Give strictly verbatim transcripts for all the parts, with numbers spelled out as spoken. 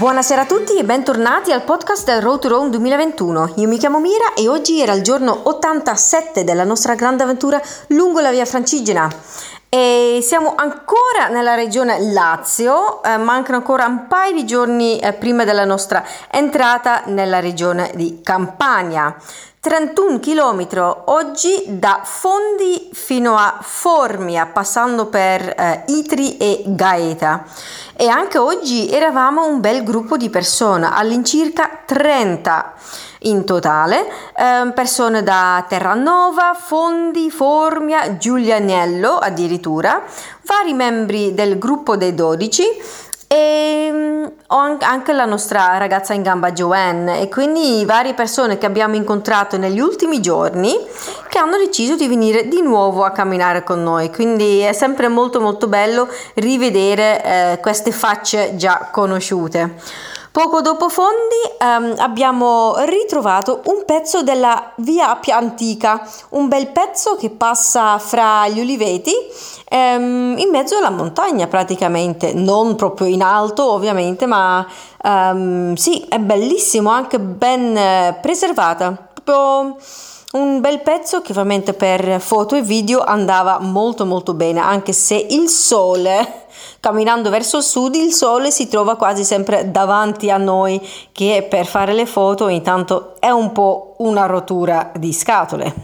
Buonasera a tutti e bentornati al podcast del Road to Rome duemilaventuno. Io mi chiamo Mira e oggi era il giorno ottantasette della nostra grande avventura lungo la Via Francigena. E siamo ancora nella regione Lazio, eh, mancano ancora un paio di giorni eh, prima della nostra entrata nella regione di Campania. trentuno chilometri oggi da Fondi fino a Formia, passando per eh, Itri e Gaeta. E anche oggi eravamo un bel gruppo di persone, all'incirca trenta in totale, eh, persone da Terranova, Fondi, Formia, Giulianello addirittura, vari membri del Gruppo dei Dodici e anche la nostra ragazza in gamba Joanne, e quindi varie persone che abbiamo incontrato negli ultimi giorni che hanno deciso di venire di nuovo a camminare con noi, quindi è sempre molto molto bello rivedere eh, queste facce già conosciute. Poco dopo Fondi ehm, abbiamo ritrovato un pezzo della Via Appia Antica, un bel pezzo che passa fra gli uliveti ehm, in mezzo alla montagna praticamente, non proprio in alto ovviamente, ma ehm, sì, è bellissimo, anche ben eh, preservata, proprio un bel pezzo che ovviamente per foto e video andava molto molto bene, anche se il sole, camminando verso il sud, il sole si trova quasi sempre davanti a noi, che per fare le foto intanto è un po' una rottura di scatole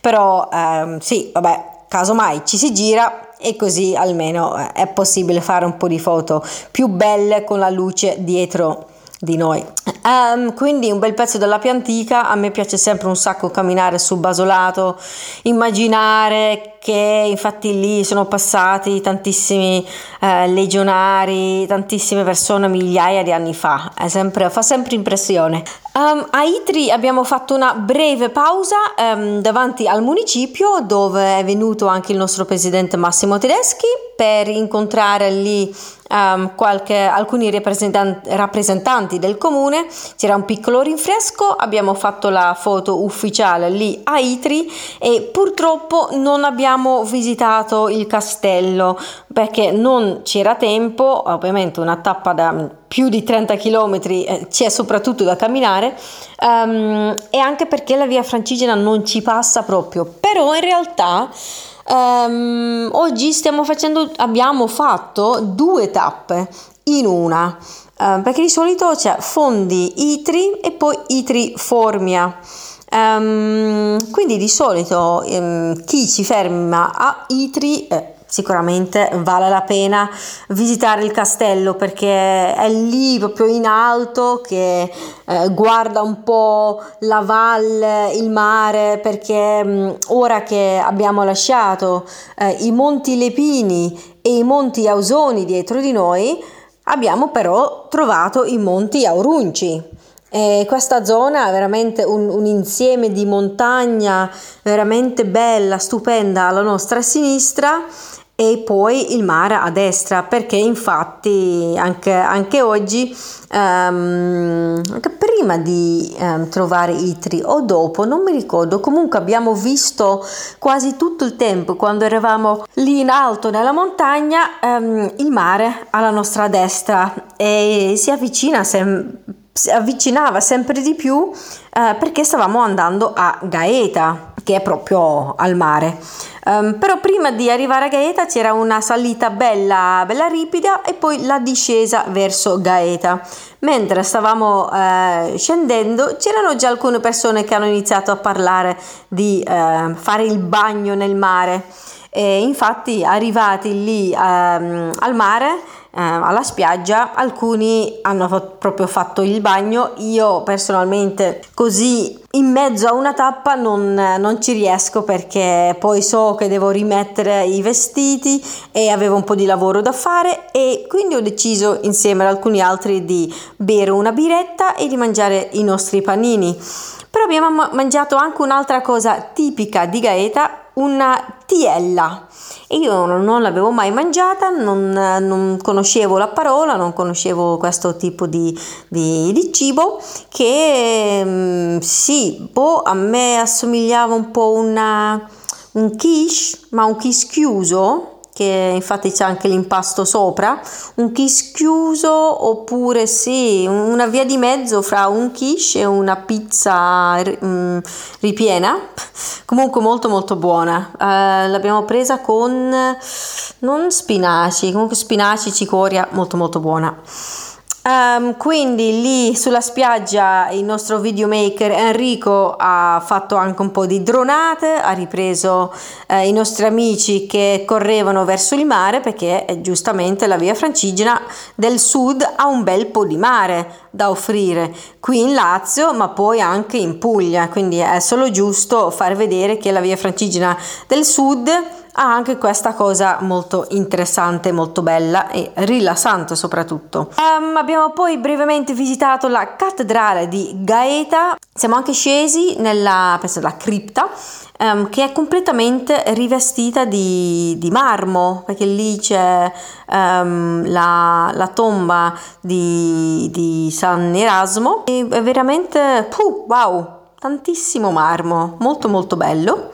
però ehm, sì, vabbè, casomai ci si gira e così almeno è possibile fare un po' di foto più belle con la luce dietro di noi. Um, quindi un bel pezzo della Via Antica, a me piace sempre un sacco camminare sul basolato, immaginare che infatti lì sono passati tantissimi eh, legionari, tantissime persone migliaia di anni fa, è sempre, fa sempre impressione. Um, a Itri abbiamo fatto una breve pausa um, davanti al municipio, dove è venuto anche il nostro presidente Massimo Tedeschi per incontrare lì um, qualche, alcuni rappresentanti, rappresentanti del comune. C'era un piccolo rinfresco, abbiamo fatto la foto ufficiale lì a Itri e purtroppo non abbiamo visitato il castello perché non c'era tempo, ovviamente una tappa da più di trenta chilometri eh, c'è soprattutto da camminare um, e anche perché la Via Francigena non ci passa proprio, però in realtà um, oggi stiamo facendo, abbiamo fatto due tappe in una uh, perché di solito c'è Fondi Itri e poi Itri Formia. Um, quindi di solito um, chi ci ferma a Itri eh, sicuramente vale la pena visitare il castello, perché è lì proprio in alto che eh, guarda un po' la valle, il mare, perché mh, ora che abbiamo lasciato eh, i Monti Lepini e i Monti Ausoni dietro di noi, abbiamo però trovato i Monti Aurunci. E questa zona è veramente un, un insieme di montagna veramente bella, stupenda alla nostra sinistra e poi il mare a destra, perché infatti anche, anche oggi, um, anche prima di um, trovare Itri o dopo, non mi ricordo, comunque abbiamo visto quasi tutto il tempo quando eravamo lì in alto nella montagna um, il mare alla nostra destra e si avvicina sempre, si avvicinava sempre di più eh, perché stavamo andando a Gaeta, che è proprio al mare. Um, però prima di arrivare a Gaeta c'era una salita bella bella ripida e poi la discesa verso Gaeta. Mentre stavamo eh, scendendo c'erano già alcune persone che hanno iniziato a parlare di eh, fare il bagno nel mare e infatti arrivati lì ehm, al mare, alla spiaggia, alcuni hanno f- proprio fatto il bagno. Io personalmente così in mezzo a una tappa non, non ci riesco, perché poi so che devo rimettere i vestiti e avevo un po' di lavoro da fare, e quindi ho deciso insieme ad alcuni altri di bere una biretta e di mangiare i nostri panini. Però abbiamo ma- mangiato anche un'altra cosa tipica di Gaeta, una tiella, e io non l'avevo mai mangiata, non, non conoscevo la parola, non conoscevo questo tipo di, di, di cibo che sì, boh, a me assomigliava un po' a un quiche, ma un quiche chiuso che infatti c'è anche l'impasto sopra, un quiche chiuso, oppure sì, una via di mezzo fra un quiche e una pizza mm, ripiena, comunque molto molto buona. Eh, l'abbiamo presa con non spinaci, comunque spinaci, cicoria, molto molto buona. Um, quindi lì sulla spiaggia il nostro videomaker Enrico ha fatto anche un po' di dronate, ha ripreso eh, i nostri amici che correvano verso il mare, perché eh, giustamente la Via Francigena del sud ha un bel po' di mare da offrire qui in Lazio, ma poi anche in Puglia, quindi è solo giusto far vedere che la Via Francigena del sud ha anche questa cosa molto interessante, molto bella e rilassante soprattutto. Um, abbiamo poi brevemente visitato la cattedrale di Gaeta, siamo anche scesi nella, penso, la cripta, um, che è completamente rivestita di, di marmo, perché lì c'è um, la, la tomba di, di San Erasmo, e è veramente puh, wow, tantissimo marmo, molto molto bello.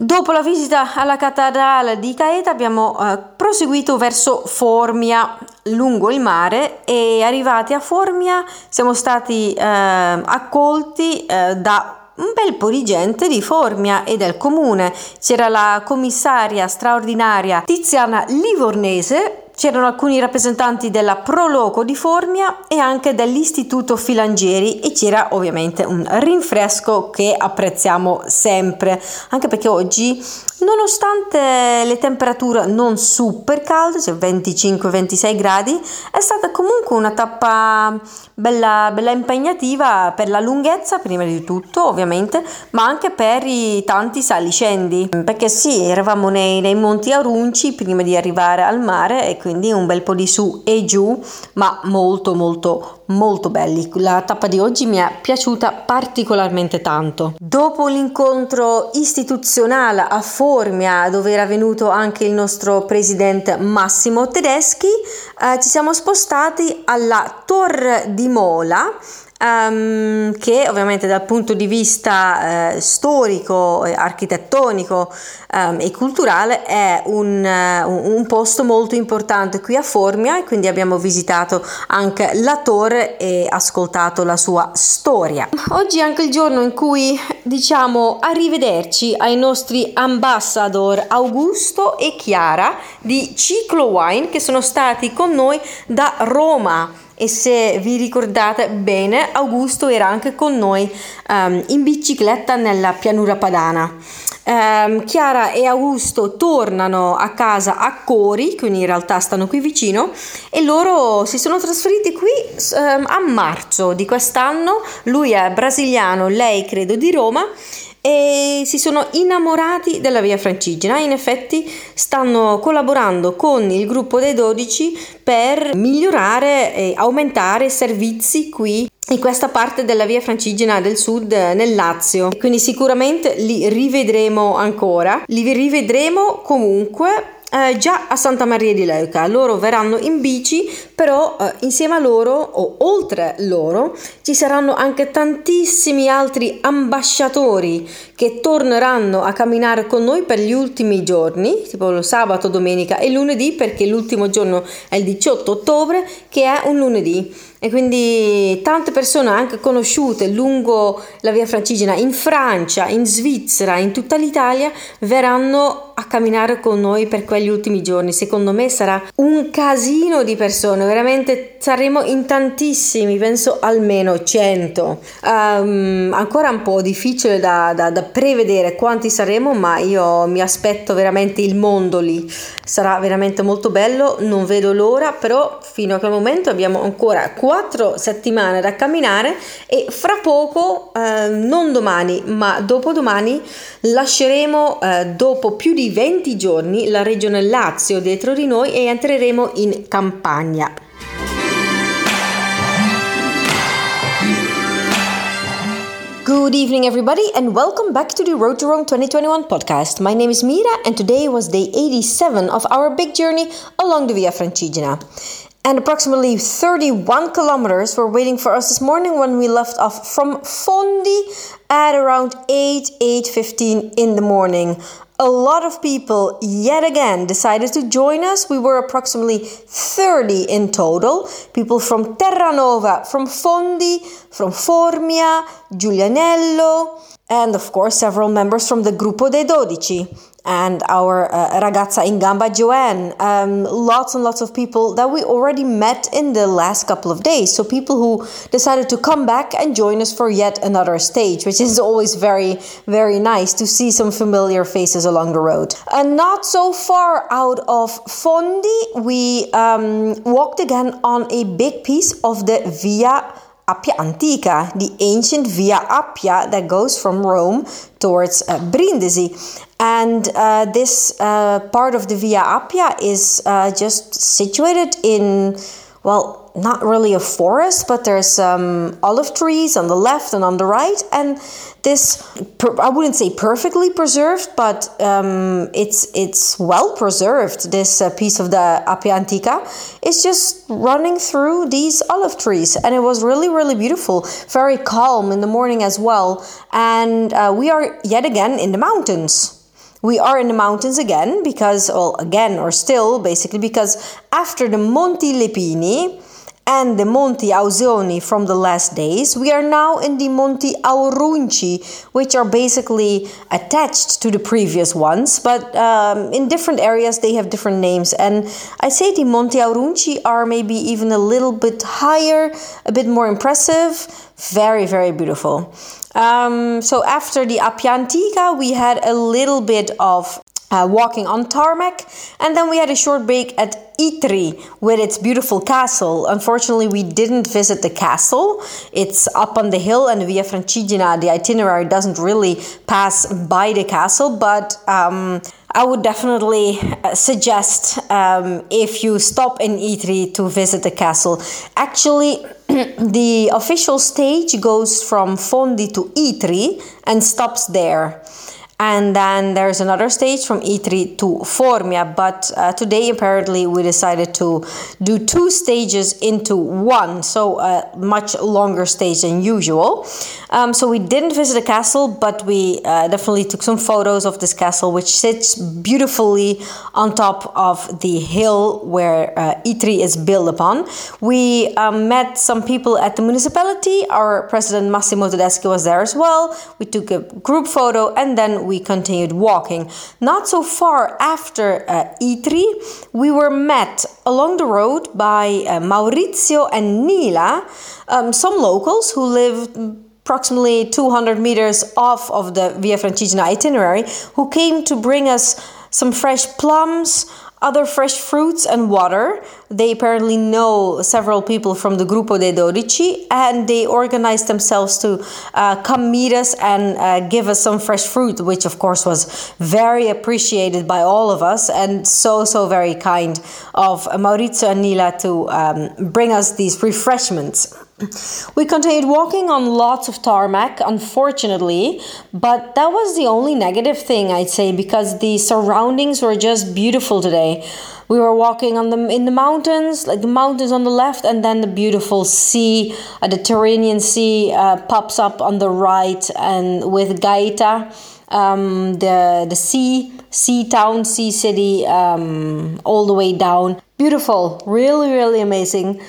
Dopo la visita alla cattedrale di Gaeta abbiamo eh, proseguito verso Formia lungo il mare, e arrivati a Formia siamo stati eh, accolti eh, da un bel po' di gente di Formia e del comune. C'era la commissaria straordinaria Tiziana Livornese, c'erano alcuni rappresentanti della Pro Loco di Formia e anche dell'Istituto Filangieri, e c'era ovviamente un rinfresco che apprezziamo sempre, anche perché oggi, nonostante le temperature non super calde, cioè venticinque ventisei gradi, è stata comunque una tappa bella, bella impegnativa per la lunghezza prima di tutto ovviamente, ma anche per i tanti saliscendi, perché sì, eravamo nei, nei Monti Aurunci prima di arrivare al mare, e quindi un bel po' di su e giù, ma molto molto molto belli. La tappa di oggi mi è piaciuta particolarmente tanto. Dopo l'incontro istituzionale a Formia, dove era venuto anche il nostro presidente Massimo Tedeschi, eh, ci siamo spostati alla Torre di Mola, Um, che ovviamente dal punto di vista eh, storico, architettonico um, e culturale è un, uh, un posto molto importante qui a Formia, e quindi abbiamo visitato anche la torre e ascoltato la sua storia. Oggi è anche il giorno in cui diciamo arrivederci ai nostri ambassador Augusto e Chiara di Ciclo Wine, che sono stati con noi da Roma. E se vi ricordate bene, Augusto era anche con noi um, in bicicletta nella pianura padana. Um, Chiara e Augusto tornano a casa a Cori, quindi in realtà stanno qui vicino, e loro si sono trasferiti qui um, a marzo di quest'anno. Lui è brasiliano, lei credo di Roma, e si sono innamorati della Via Francigena. In effetti stanno collaborando con il Gruppo dei Dodici per migliorare e aumentare servizi qui in questa parte della Via Francigena del sud nel Lazio, quindi sicuramente li rivedremo ancora, li rivedremo comunque Eh, già a Santa Maria di Leuca. Loro verranno in bici, però eh, insieme a loro o oltre loro ci saranno anche tantissimi altri ambasciatori che torneranno a camminare con noi per gli ultimi giorni, tipo lo sabato, domenica e lunedì, perché l'ultimo giorno è il diciotto ottobre, che è un lunedì, e quindi tante persone anche conosciute lungo la Via Francigena in Francia, in Svizzera, in tutta l'Italia verranno a camminare con noi per quegli ultimi giorni. Secondo me sarà un casino di persone, veramente saremo in tantissimi, penso almeno cento. Um, ancora un po' difficile da, da, da prevedere quanti saremo, ma io mi aspetto veramente il mondo lì, sarà veramente molto bello, non vedo l'ora. Però fino a quel momento abbiamo ancora quattro settimane da camminare, e fra poco, eh, non domani ma dopodomani, lasceremo eh, dopo più di venti giorni la regione Lazio dietro di noi e entreremo in Campania. Good evening everybody, and welcome back to the Road to Rome twenty twenty-one podcast. My name is Mira, and today was day eighty-seven of our big journey along the Via Francigena. and approximately thirty-one kilometers were waiting for us this morning when we left off from Fondi at around eight, eight fifteen in the morning. A lot of people yet again decided to join us. We were approximately thirty in total. People from Terranova, from Fondi, from Formia, Giulianello, and of course several members from the Gruppo dei Dodici and our uh, ragazza in gamba Joanne. Um, lots and lots of people that we already met in the last couple of days. So people who decided to come back and join us for yet another stage, which is always very, very nice to see some familiar faces along the road. And not so far out of Fondi, we um, walked again on a big piece of the Via Appia Antica, the ancient Via Appia that goes from Rome towards uh, Brindisi. And uh, this uh, part of the Via Appia is uh, just situated in, well, not really a forest, but there's um, olive trees on the left and on the right. And this, per- I wouldn't say perfectly preserved, but um, it's it's well preserved. This uh, piece of the Appia Antica is just running through these olive trees. And it was really, really beautiful. Very calm in the morning as well. And uh, we are yet again in the mountains. We are in the mountains again because, well, again or still, basically, because after the Monti Lepini and the Monti Ausoni from the last days, we are now in the Monti Aurunci, which are basically attached to the previous ones, but um, in different areas they have different names. And I say the Monti Aurunci are maybe even a little bit higher, a bit more impressive, very, very beautiful. Um, so after the Appia Antica, we had a little bit of uh, walking on tarmac, and then we had a short break at Itri with its beautiful castle. Unfortunately, we didn't visit the castle. It's up on the hill, and the Via Francigena, the itinerary doesn't really pass by the castle, but um, I would definitely suggest um, if you stop in Itri to visit the castle. Actually, the official stage goes from Fondi to Itri and stops there. And then there's another stage from Itri to Formia, but uh, today apparently we decided to do two stages into one, so a much longer stage than usual. Um, so we didn't visit the castle, but we uh, definitely took some photos of this castle, which sits beautifully on top of the hill where uh, Itri is built upon. We um, met some people at the municipality. Our president Massimo Tedeschi was there as well. We took a group photo, and then we continued walking. Not so far after uh, Itri, we were met along the road by uh, Maurizio and Nila, um, some locals who lived approximately two hundred meters off of the Via Francigena itinerary, who came to bring us some fresh plums, other fresh fruits and water. They apparently know several people from the Gruppo dei Dodici, and they organized themselves to uh, come meet us and uh, give us some fresh fruit, which of course was very appreciated by all of us, and so, so very kind of Maurizio and Nila to um, bring us these refreshments. We continued walking on lots of tarmac, unfortunately, but that was the only negative thing, I'd say, because the surroundings were just beautiful today. We were walking on the in the mountains, like the mountains on the left, and then the beautiful sea, uh, the Tyrrhenian Sea uh, pops up on the right, and with Gaeta, um, the, the sea, sea town, sea city, um, all the way down. Beautiful, really, really amazing.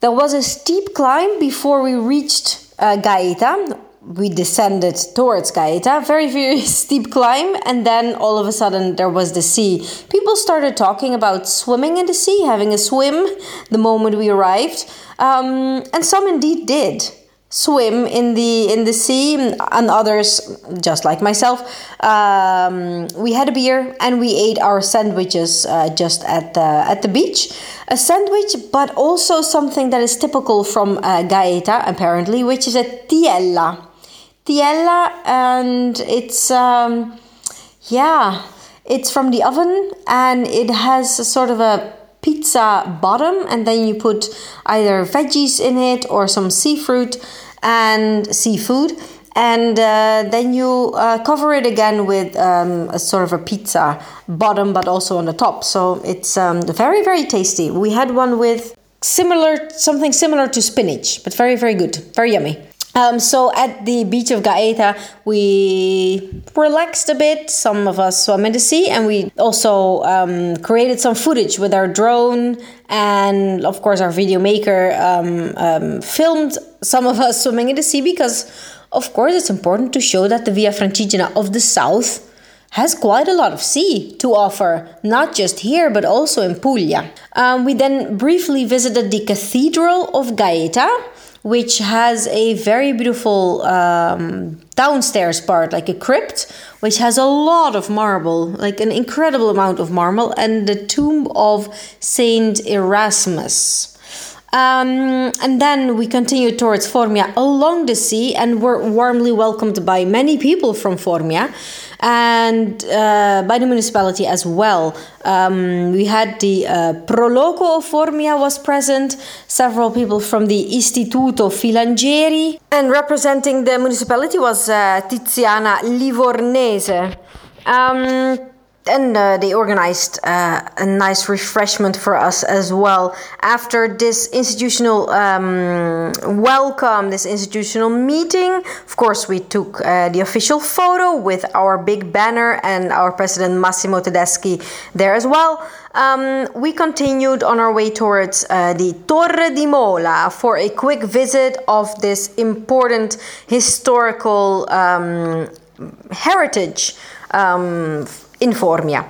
There was a steep climb before we reached uh, Gaeta. We descended towards Gaeta, very, very steep climb, and then all of a sudden there was the sea. People started talking about swimming in the sea, having a swim the moment we arrived, um, and some indeed did swim in the in the sea, and others, just like myself, um, we had a beer and we ate our sandwiches uh, just at the at the beach. A sandwich, but also something that is typical from uh, Gaeta apparently, which is a tiella, tiella, and it's um, yeah, it's from the oven, and it has a sort of a pizza bottom, and then you put either veggies in it or some seafood and seafood, and uh, then you uh, cover it again with um, a sort of a pizza bottom, but also on the top. So it's um, very, very tasty. We had one with similar, something similar to spinach, but very, very good, very yummy. Um, so at the beach of Gaeta, we relaxed a bit. Some of us swam in the sea, and we also um, created some footage with our drone. And of course, our video maker um, um, filmed some of us swimming in the sea because, of course, it's important to show that the Via Francigena of the South has quite a lot of sea to offer, not just here, but also in Puglia. Um, we then briefly visited the Cathedral of Gaeta, which has a very beautiful um, downstairs part, like a crypt, which has a lot of marble, like an incredible amount of marble, and the tomb of Saint Erasmus. Um, and then we continued towards Formia along the sea and were warmly welcomed by many people from Formia and uh, by the municipality as well. Um, we had the uh, Pro Loco Formia was present, several people from the Istituto Filangieri, and representing the municipality was uh, Tiziana Livornese. Um, And uh, they organized uh, a nice refreshment for us as well. After this institutional um, welcome, this institutional meeting, of course, we took uh, the official photo with our big banner and our president Massimo Tedeschi there as well. Um, we continued on our way towards uh, the Torre di Mola for a quick visit of this important historical um, heritage um, in Formia.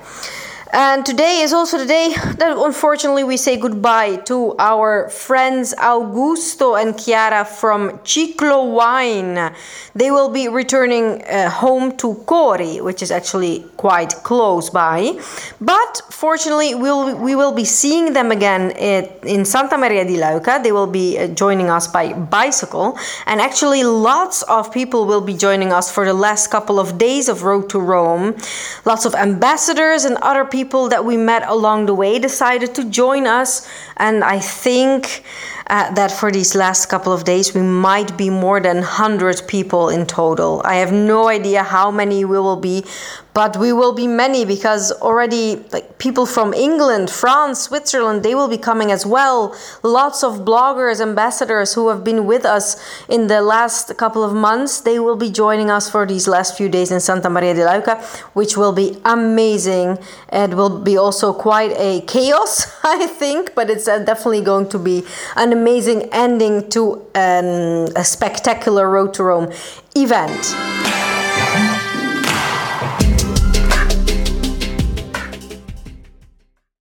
And today is also the day that unfortunately we say goodbye to our friends Augusto and Chiara from Ciclo Wine. They will be returning uh, home to Cori, which is actually quite close by. But fortunately, we'll, we will be seeing them again at, in Santa Maria di Leuca. They will be uh, joining us by bicycle. And actually, lots of people will be joining us for the last couple of days of Road to Rome. Lots of ambassadors and other people people that we met along the way decided to join us, and I think uh, that for these last couple of days we might be more than one hundred people in total. I have no idea how many we will be, but we will be many because already like people from England, France, Switzerland, they will be coming as well. Lots of bloggers, ambassadors who have been with us in the last couple of months, they will be joining us for these last few days in Santa Maria di Leuca, which will be amazing. It will be also quite a chaos, I think, but it's definitely going to be an amazing ending to um, a spectacular Road to Rome event.